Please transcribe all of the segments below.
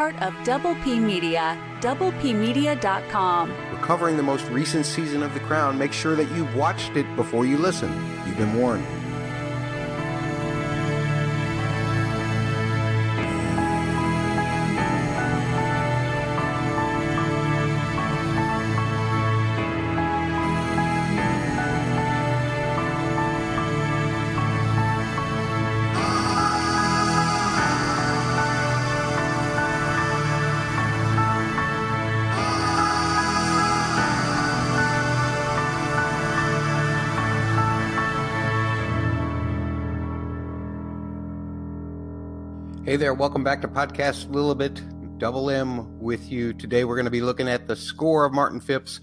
part of Double P Media, doublepmedia.com. We're covering the most recent season of The Crown. Make sure that you've watched it before you listen. You've been warned. Hey there, welcome back to Podcast Little Bit. Double M with you. Today we're going to be looking at the score of Martin Phipps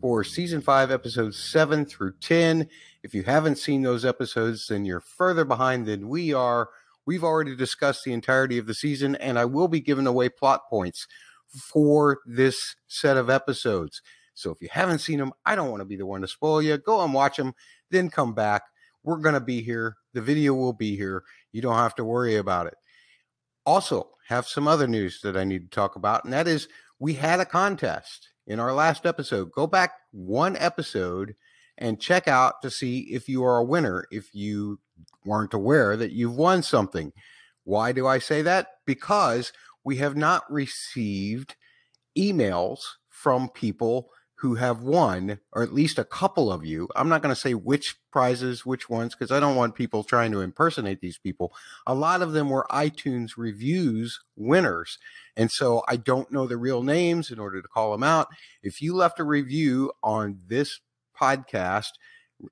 for Season 5, Episodes 7 through 10. If you haven't seen those episodes, then you're further behind than we are. We've already discussed the entirety of the season, and I will be giving away plot points for this set of episodes. So if you haven't seen them, I don't want to be the one to spoil you. Go and watch them, then come back. We're going to be here. The video will be here. You don't have to worry about it. Also, have some other news that I need to talk about, and that is we had a contest in our last episode. Go back one episode and check out to see if you are a winner, if you weren't aware that you've won something. Why do I say that? Because we have not received emails from people who have won, or at least a couple of you. I'm not going to say which prizes, which ones, because I don't want people trying to impersonate these people. A lot of them were iTunes reviews winners, and so I don't know the real names in order to call them out. If you left a review on this podcast,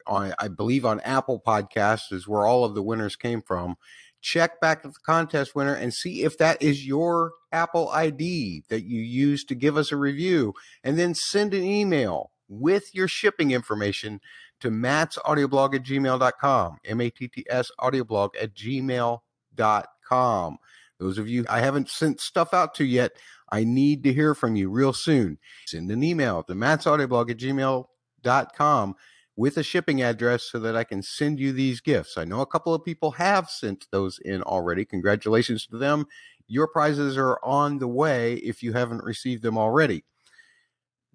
I believe on Apple Podcasts is where all of the winners came from, check back at the contest winner and see if that is your Apple ID that you use to give us a review, and then send an email with your shipping information to mattsaudioblog@gmail.com, mattsaudioblog@gmail.com. Those of you I haven't sent stuff out to yet, I need to hear from you real soon. Send an email to mattsaudioblog@gmail.com with a shipping address so that I can send you these gifts. I know a couple of people have sent those in already. Congratulations to them. Your prizes are on the way if you haven't received them already.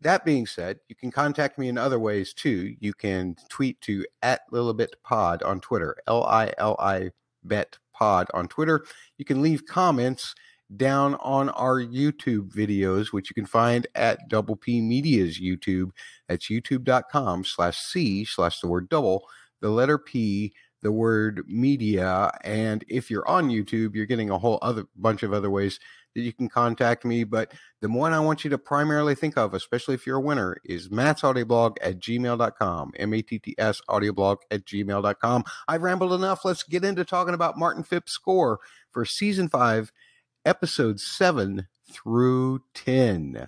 That being said, you can contact me in other ways too. You can tweet to @LilibetPod on Twitter, LILIBetPod on Twitter. You can leave comments down on our YouTube videos, which you can find at Double P Media's YouTube. That's youtube.com/C/the word double, the letter P, the word media. And if you're on YouTube, you're getting a whole other bunch of other ways that you can contact me. But the one I want you to primarily think of, especially if you're a winner, is mattsaudioblog@gmail.com, mattsaudioblog@gmail.com. I've rambled enough. Let's get into talking about Martin Phipps' score for Season 5, Episodes 7 through 10.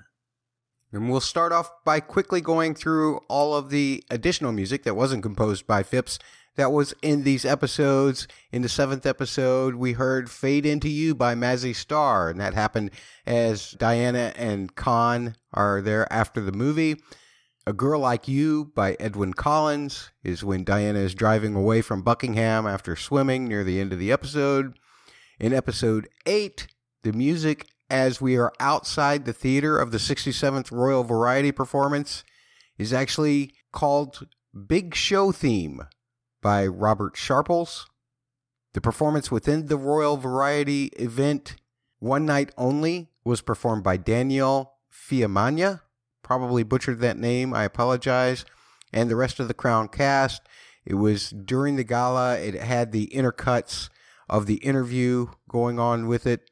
And we'll start off by quickly going through all of the additional music that wasn't composed by Phipps that was in these episodes. In the 7th episode, we heard Fade Into You by Mazzy Star, and that happened as Diana and Khan are there after the movie. A Girl Like You by Edwin Collins is when Diana is driving away from Buckingham after swimming near the end of the episode. In episode 8, the music as we are outside the theater of the 67th Royal Variety performance is actually called Big Show Theme by Robert Sharples. The performance within the Royal Variety event, One Night Only, was performed by Daniel Fiamagna. Probably butchered that name, I apologize. And the rest of the Crown cast. It was during the gala. It had the intercuts of the interview going on with it.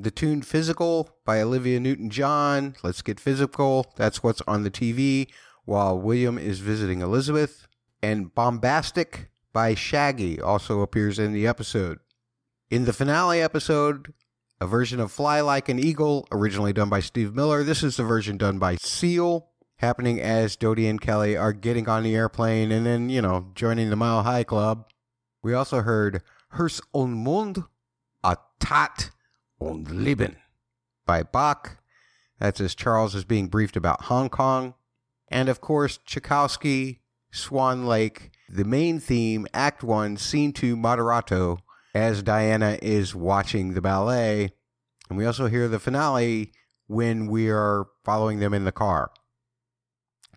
The tune Physical by Olivia Newton-John. Let's Get Physical. That's what's on the TV while William is visiting Elizabeth. And Bombastic by Shaggy also appears in the episode. In the finale episode, a version of Fly Like an Eagle, originally done by Steve Miller. This is the version done by Seal, happening as Dodie and Kelly are getting on the airplane and then, joining the Mile High Club. We also heard Hers und Mund, a Tat und Leben by Bach. That's as Charles is being briefed about Hong Kong. And of course, Tchaikovsky, Swan Lake, the main theme, Act 1, Scene 2, Moderato, as Diana is watching the ballet. And we also hear the finale when we are following them in the car.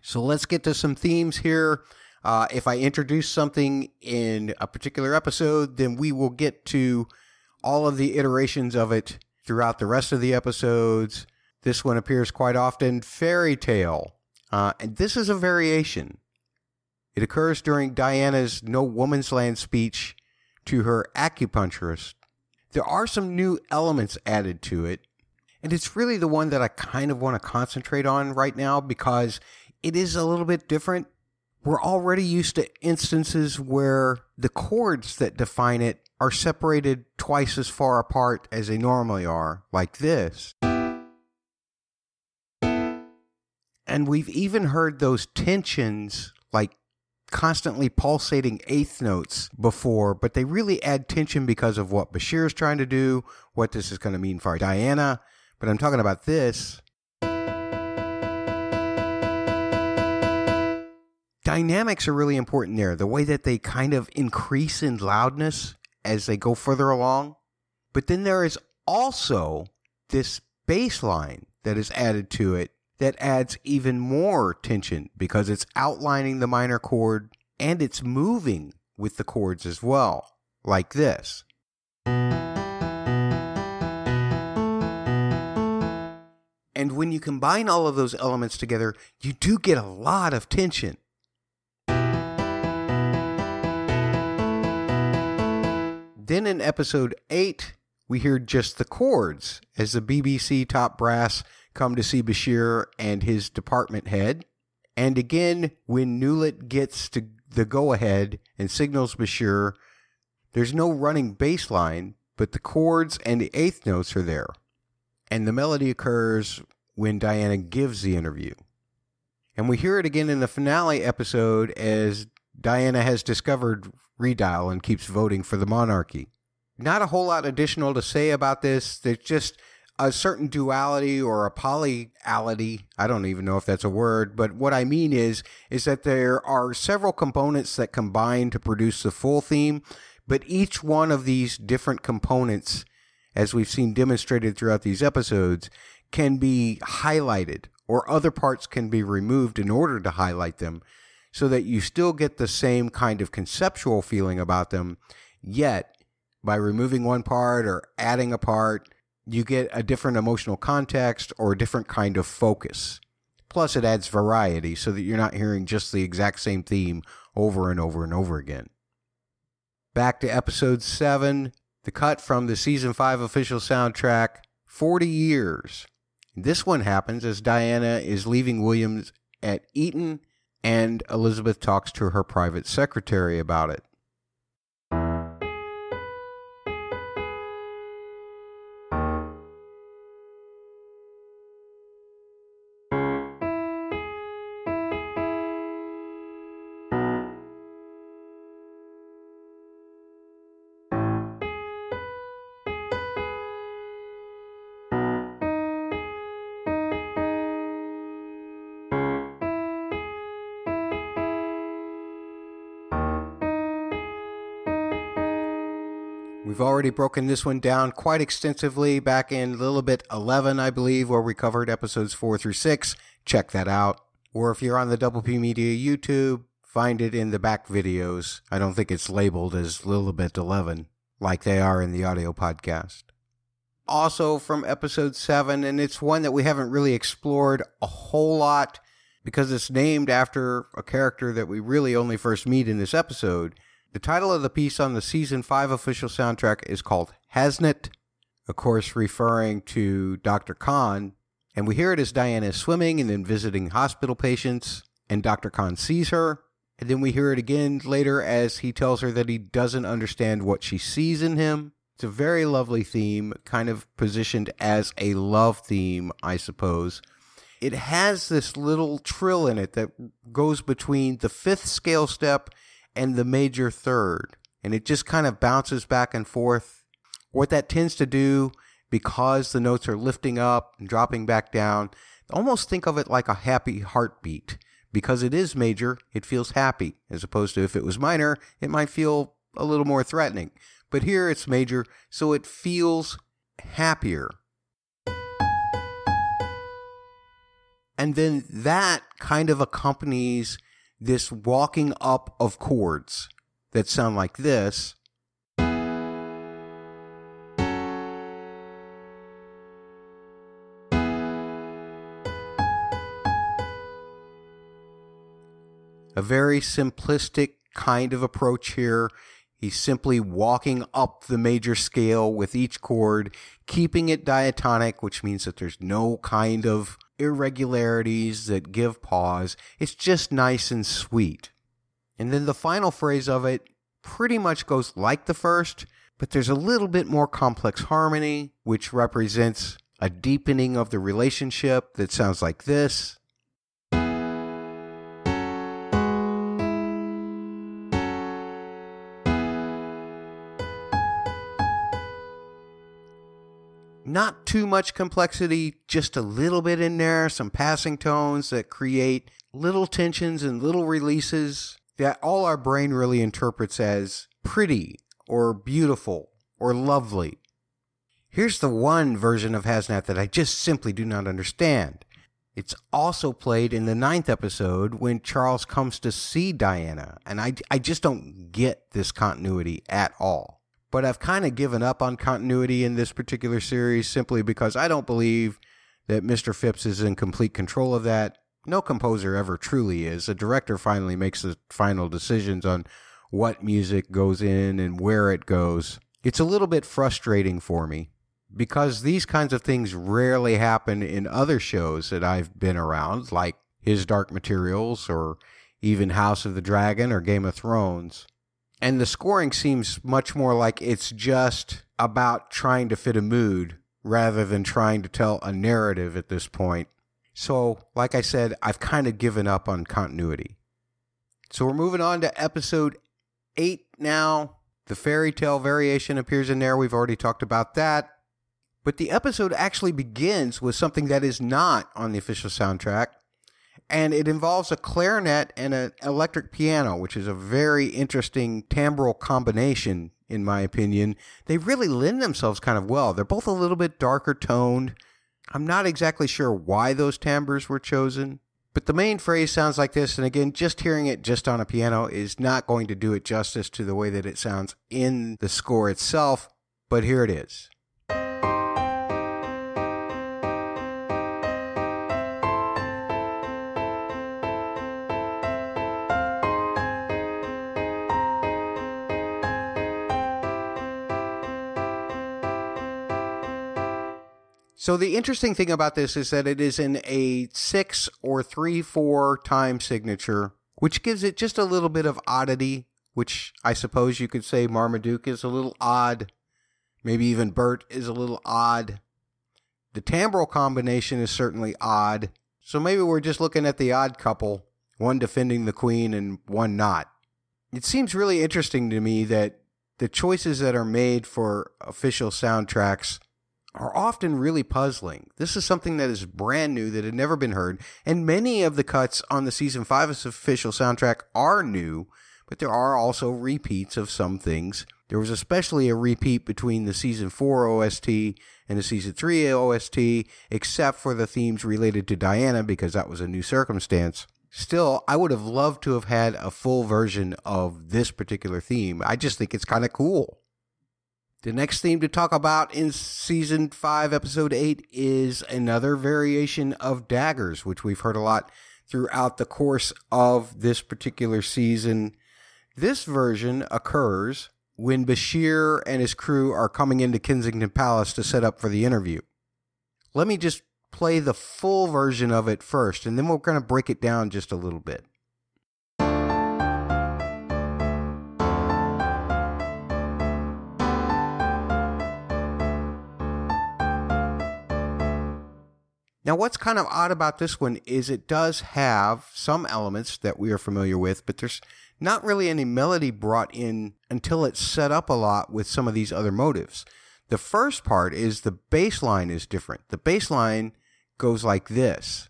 So let's get to some themes here. If I introduce something in a particular episode, then we will get to all of the iterations of it throughout the rest of the episodes. This one appears quite often. Fairy tale. And this is a variation. It occurs during Diana's No Woman's Land speech to her acupuncturist. There are some new elements added to it, and it's really the one that I kind of want to concentrate on right now because it is a little bit different. We're already used to instances where the chords that define it are separated twice as far apart as they normally are, like this. And we've even heard those tensions, like constantly pulsating eighth notes before, but they really add tension because of what Bashir is trying to do, what this is going to mean for Diana. But I'm talking about this. Dynamics are really important there, the way that they kind of increase in loudness as they go further along. But then there is also this bass line that is added to it that adds even more tension because it's outlining the minor chord and it's moving with the chords as well, like this. And when you combine all of those elements together, you do get a lot of tension. Then in episode 8, we hear just the chords as the BBC top brass come to see Bashir and his department head. And again, when Newlett gets to the go-ahead and signals Bashir, there's no running bass line, but the chords and the eighth notes are there. And the melody occurs when Diana gives the interview. And we hear it again in the finale episode as Diana has discovered redial and keeps voting for the monarchy. Not a whole lot additional to say about this. There's just a certain duality or a polyality. I don't even know if that's a word, but what I mean is that there are several components that combine to produce the full theme, but each one of these different components, as we've seen demonstrated throughout these episodes, can be highlighted or other parts can be removed in order to highlight them, so that you still get the same kind of conceptual feeling about them, yet by removing one part or adding a part, you get a different emotional context or a different kind of focus. Plus, it adds variety so that you're not hearing just the exact same theme over and over and over again. Back to episode 7, the cut from the season 5 official soundtrack, 40 Years. This one happens as Diana is leaving Williams at Eton, and Elizabeth talks to her private secretary about it. We've already broken this one down quite extensively back in Little Bit 11, I believe, where we covered episodes 4 through 6. Check that out. Or if you're on the Double P Media YouTube, find it in the back videos. I don't think it's labeled as Little Bit 11 like they are in the audio podcast. Also from episode 7, and it's one that we haven't really explored a whole lot because it's named after a character that we really only first meet in this episode. The title of the piece on the Season 5 official soundtrack is called Hasnat, of course referring to Dr. Khan, and we hear it as Diana is swimming and then visiting hospital patients, and Dr. Khan sees her, and then we hear it again later as he tells her that he doesn't understand what she sees in him. It's a very lovely theme, kind of positioned as a love theme, I suppose. It has this little trill in it that goes between the 5th scale step and the major third, and it just kind of bounces back and forth. What that tends to do, because the notes are lifting up and dropping back down, almost think of it like a happy heartbeat. Because it is major, it feels happy, as opposed to if it was minor, it might feel a little more threatening. But here it's major, so it feels happier. And then that kind of accompanies this walking up of chords that sound like this. A very simplistic kind of approach here. He's simply walking up the major scale with each chord, keeping it diatonic, which means that there's no kind of irregularities that give pause. It's just nice and sweet. And then the final phrase of it pretty much goes like the first, but there's a little bit more complex harmony, which represents a deepening of the relationship that sounds like this. Not too much complexity, just a little bit in there, some passing tones that create little tensions and little releases that all our brain really interprets as pretty or beautiful or lovely. Here's the one version of Hasnat that I just simply do not understand. It's also played in the 9th episode when Charles comes to see Diana, and I just don't get this continuity at all. But I've kind of given up on continuity in this particular series simply because I don't believe that Mr. Phipps is in complete control of that. No composer ever truly is. The director finally makes the final decisions on what music goes in and where it goes. It's a little bit frustrating for me because these kinds of things rarely happen in other shows that I've been around, like His Dark Materials or even House of the Dragon or Game of Thrones. And the scoring seems much more like it's just about trying to fit a mood rather than trying to tell a narrative at this point. So, like I said, I've kind of given up on continuity. So we're moving on to episode 8 now. The fairy tale variation appears in there. We've already talked about that. But the episode actually begins with something that is not on the official soundtrack. And it involves a clarinet and an electric piano, which is a very interesting timbral combination, in my opinion. They really lend themselves kind of well. They're both a little bit darker toned. I'm not exactly sure why those timbres were chosen. But the main phrase sounds like this. And again, just hearing it just on a piano is not going to do it justice to the way that it sounds in the score itself. But here it is. So the interesting thing about this is that it is in a 6 or 3/4 time signature, which gives it just a little bit of oddity, which I suppose you could say Marmaduke is a little odd. Maybe even Bert is a little odd. The timbral combination is certainly odd. So maybe we're just looking at the odd couple, one defending the queen and one not. It seems really interesting to me that the choices that are made for official soundtracks are often really puzzling. This is something that is brand new, that had never been heard, and many of the cuts on the Season 5 official soundtrack are new, but there are also repeats of some things. There was especially a repeat between the Season 4 OST and the Season 3 OST, except for the themes related to Diana, because that was a new circumstance. Still, I would have loved to have had a full version of this particular theme. I just think it's kind of cool. The next theme to talk about in Season 5, Episode 8 is another variation of daggers, which we've heard a lot throughout the course of this particular season. This version occurs when Bashir and his crew are coming into Kensington Palace to set up for the interview. Let me just play the full version of it first, and then we're going to break it down just a little bit. Now, what's kind of odd about this one is it does have some elements that we are familiar with, but there's not really any melody brought in until it's set up a lot with some of these other motives. The first part is the bass line is different. The bass line goes like this.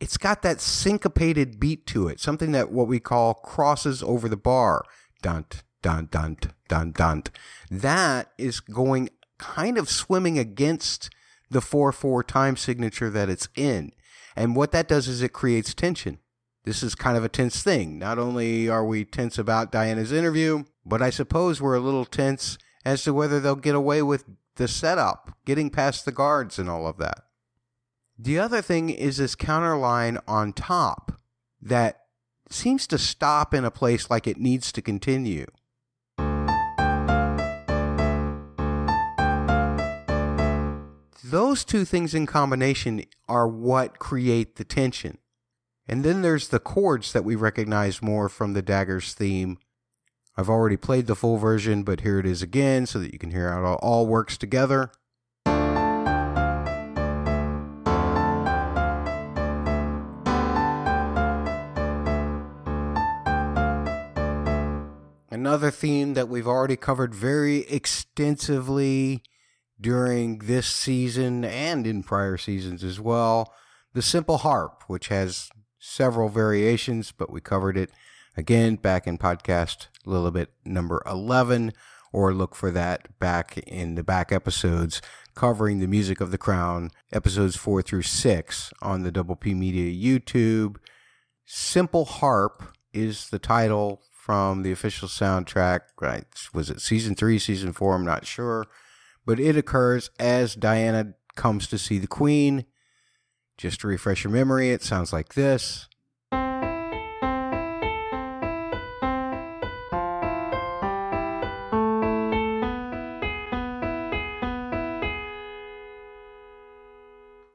It's got that syncopated beat to it, something that what we call crosses over the bar. Dun, dun, dun, dun, dun. That is going kind of swimming against the 4/4 time signature that it's in. And what that does is it creates tension. This is kind of a tense thing. Not only are we tense about Diana's interview, but I suppose we're a little tense as to whether they'll get away with the setup, getting past the guards and all of that. The other thing is this counterline on top that seems to stop in a place like it needs to continue. Those two things in combination are what create the tension. And then there's the chords that we recognize more from the Daggers theme. I've already played the full version, but here it is again so that you can hear how it all works together. Another theme that we've already covered very extensively during this season and in prior seasons as well, the simple harp, which has several variations, but we covered it again back in podcast Lilibet number 11, or look for that back in the back episodes covering the music of the Crown, episodes 4 through 6 on the Double P Media YouTube. Simple Harp is the title from the official soundtrack, right? Was it season 3, season 4? I'm not sure. But it occurs as Diana comes to see the Queen. Just to refresh your memory, it sounds like this.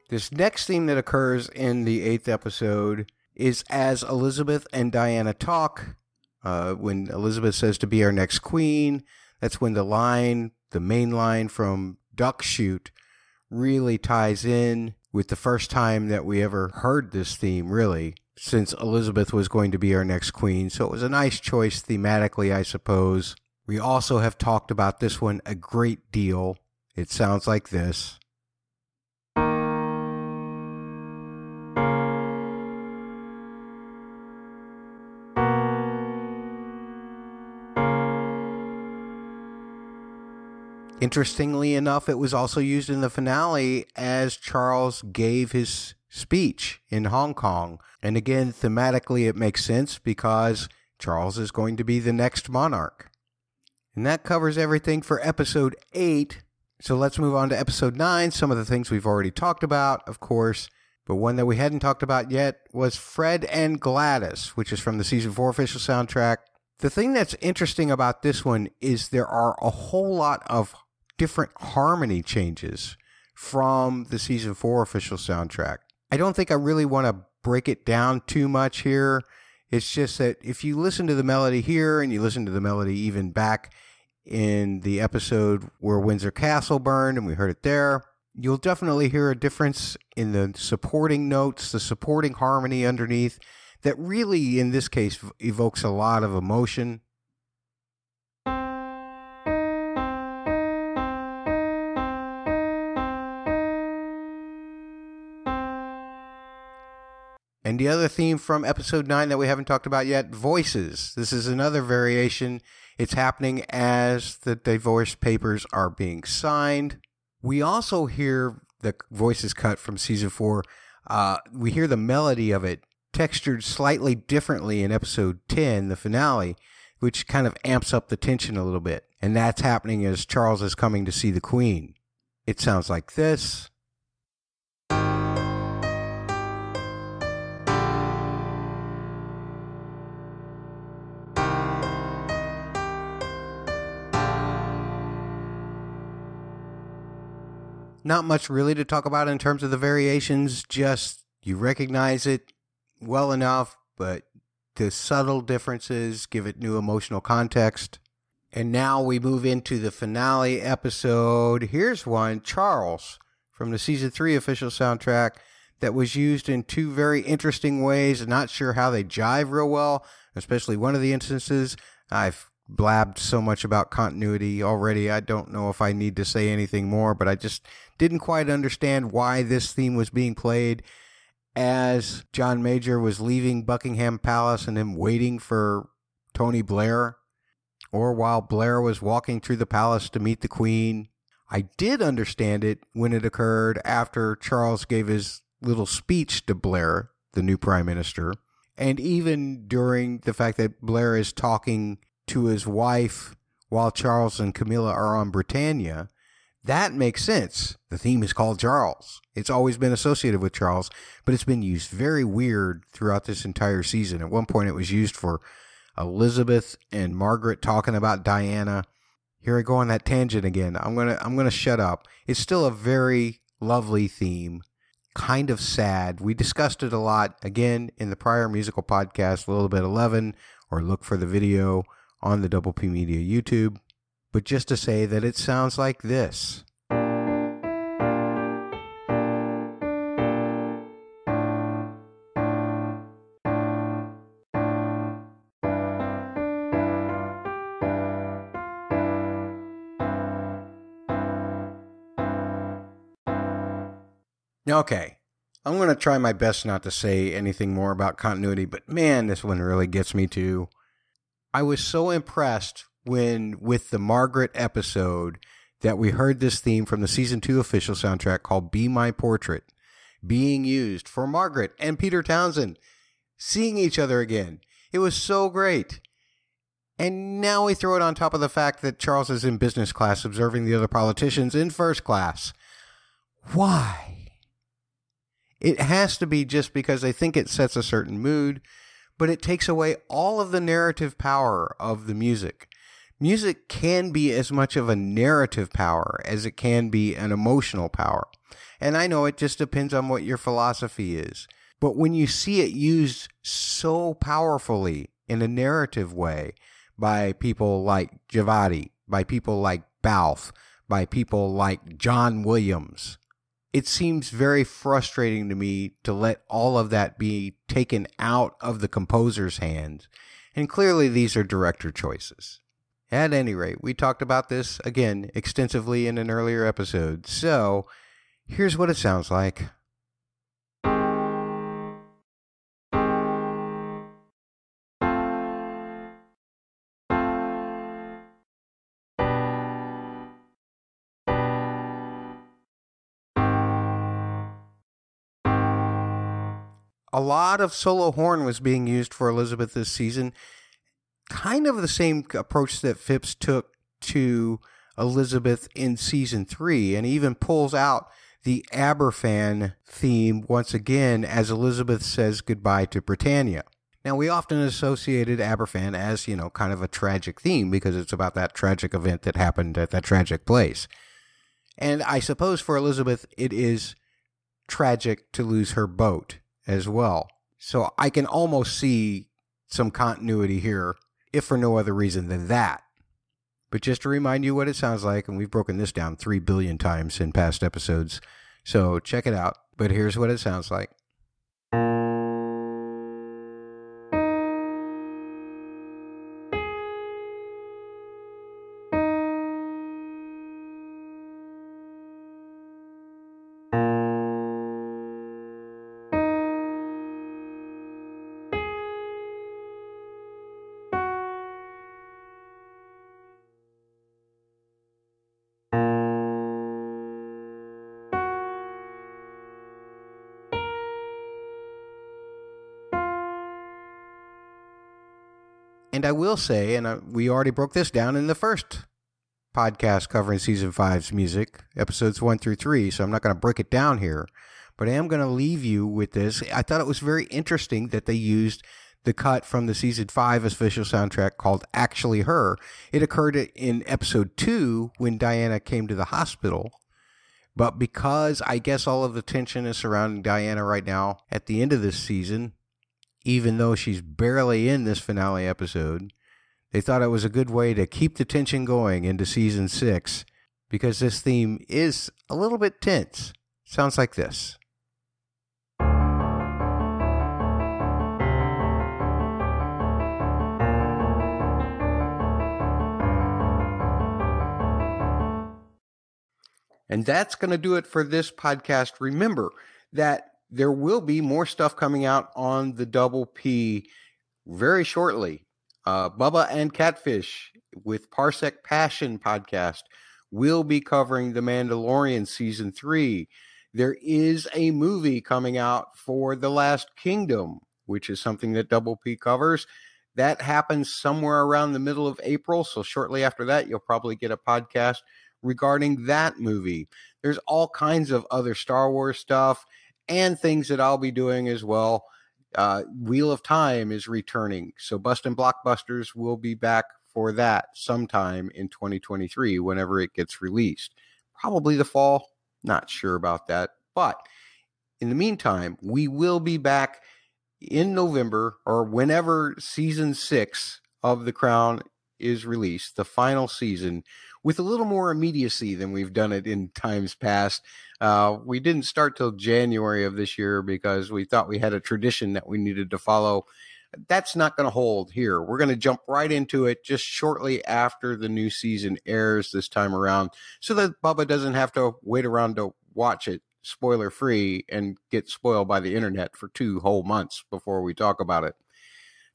This next theme that occurs in the 8th episode is as Elizabeth and Diana talk. When Elizabeth says to be our next queen, that's when the line, the main line from Duckshoot, really ties in with the first time that we ever heard this theme, really, since Elizabeth was going to be our next queen. So it was a nice choice thematically, I suppose. We also have talked about this one a great deal. It sounds like this. Interestingly enough, it was also used in the finale as Charles gave his speech in Hong Kong. And again, thematically, it makes sense because Charles is going to be the next monarch. And that covers everything for episode 8. So let's move on to episode 9. Some of the things we've already talked about, of course. But one that we hadn't talked about yet was Fred and Gladys, which is from the season 4 official soundtrack. The thing that's interesting about this one is there are a whole lot of different harmony changes from the season 4 official soundtrack. I don't think I really want to break it down too much here. It's just that if you listen to the melody here and you listen to the melody even back in the episode where Windsor Castle burned and we heard it there, you'll definitely hear a difference in the supporting notes, the supporting harmony underneath that really in this case evokes a lot of emotion. And the other theme from episode 9 that we haven't talked about yet, voices. This is another variation. It's happening as the divorce papers are being signed. We also hear the voices cut from season 4. We hear the melody of it textured slightly differently in episode 10, the finale, which kind of amps up the tension a little bit. And that's happening as Charles is coming to see the Queen. It sounds like this. Not much really to talk about in terms of the variations, just you recognize it well enough, but the subtle differences give it new emotional context. And now we move into the finale episode. Here's one, Charles, from the season 3 official soundtrack that was used in two very interesting ways. Not sure how they jive real well, especially one of the instances. I've blabbed so much about continuity already. I don't know if I need to say anything more, but I just didn't quite understand why this theme was being played as John Major was leaving Buckingham Palace and him waiting for Tony Blair, or while Blair was walking through the palace to meet the Queen. I did understand it when it occurred after Charles gave his little speech to Blair, the new prime minister, and even during the fact that Blair is talking to his wife while Charles and Camilla are on Britannia. That makes sense. The theme is called Charles. It's always been associated with Charles, but it's been used very weird throughout this entire season. At one point, it was used for Elizabeth and Margaret talking about Diana. Here I go on that tangent again. I'm gonna shut up. It's still a very lovely theme, kind of sad. We discussed it a lot again in the prior musical podcast, A Little Bit 11, or look for the video on the Double P Media YouTube. But just to say that it sounds like this. Okay, I'm going to try my best not to say anything more about continuity, but man, this one really gets me too. I was so impressed with the Margaret episode that we heard this theme from the season 2 official soundtrack called Be My Portrait being used for Margaret and Peter Townsend seeing each other again. It was so great. And now we throw it on top of the fact that Charles is in business class observing the other politicians in first class. Why? It has to be just because they think it sets a certain mood, but it takes away all of the narrative power of the music. Music can be as much of a narrative power as it can be an emotional power. And I know it just depends on what your philosophy is. But when you see it used so powerfully in a narrative way by people like Javadi, by people like Balfe, by people like John Williams, it seems very frustrating to me to let all of that be taken out of the composer's hands. And clearly these are director choices. At any rate, we talked about this, again, extensively in an earlier episode, so here's what it sounds like. A lot of solo horn was being used for Elizabeth this season. Kind of the same approach that Phipps took to Elizabeth in season 3, and even pulls out the Aberfan theme once again as Elizabeth says goodbye to Britannia. Now, we often associated Aberfan as, you know, kind of a tragic theme because it's about that tragic event that happened at that tragic place. And I suppose for Elizabeth, it is tragic to lose her boat as well. So I can almost see some continuity here, if for no other reason than that. But just to remind you what it sounds like, and we've broken this down 3 billion times in past episodes, so check it out. But here's what it sounds like. And I will say, and we already broke this down in the first podcast covering Season 5's music, episodes 1 through 3, so I'm not going to break it down here, but I am going to leave you with this. I thought it was very interesting that they used the cut from the Season 5 official soundtrack called Actually Her. It occurred in Episode 2 when Diana came to the hospital, but because I guess all of the tension is surrounding Diana right now at the end of this season, even though she's barely in this finale episode, they thought it was a good way to keep the tension going into season 6, because this theme is a little bit tense. Sounds like this. And that's going to do it for this podcast. Remember that there will be more stuff coming out on the Double P very shortly. Bubba and Catfish with Parsec Passion podcast will be covering The Mandalorian Season 3. There is a movie coming out for The Last Kingdom, which is something that Double P covers. That happens somewhere around the middle of April, so shortly after that, you'll probably get a podcast regarding that movie. There's all kinds of other Star Wars stuff and things that I'll be doing as well. Wheel of Time is returning, so Bustin' Blockbusters will be back for that sometime in 2023, whenever it gets released. Probably the fall, not sure about that. But in the meantime, we will be back in November, or whenever season 6 of The Crown is released, the final season, with a little more immediacy than we've done it in times past. We didn't start till January of this year because we thought we had a tradition that we needed to follow. That's not going to hold here. We're going to jump right into it just shortly after the new season airs this time around, so that Bubba doesn't have to wait around to watch it spoiler free and get spoiled by the internet for 2 whole months before we talk about it.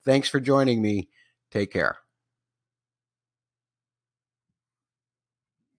Thanks for joining me. Take care.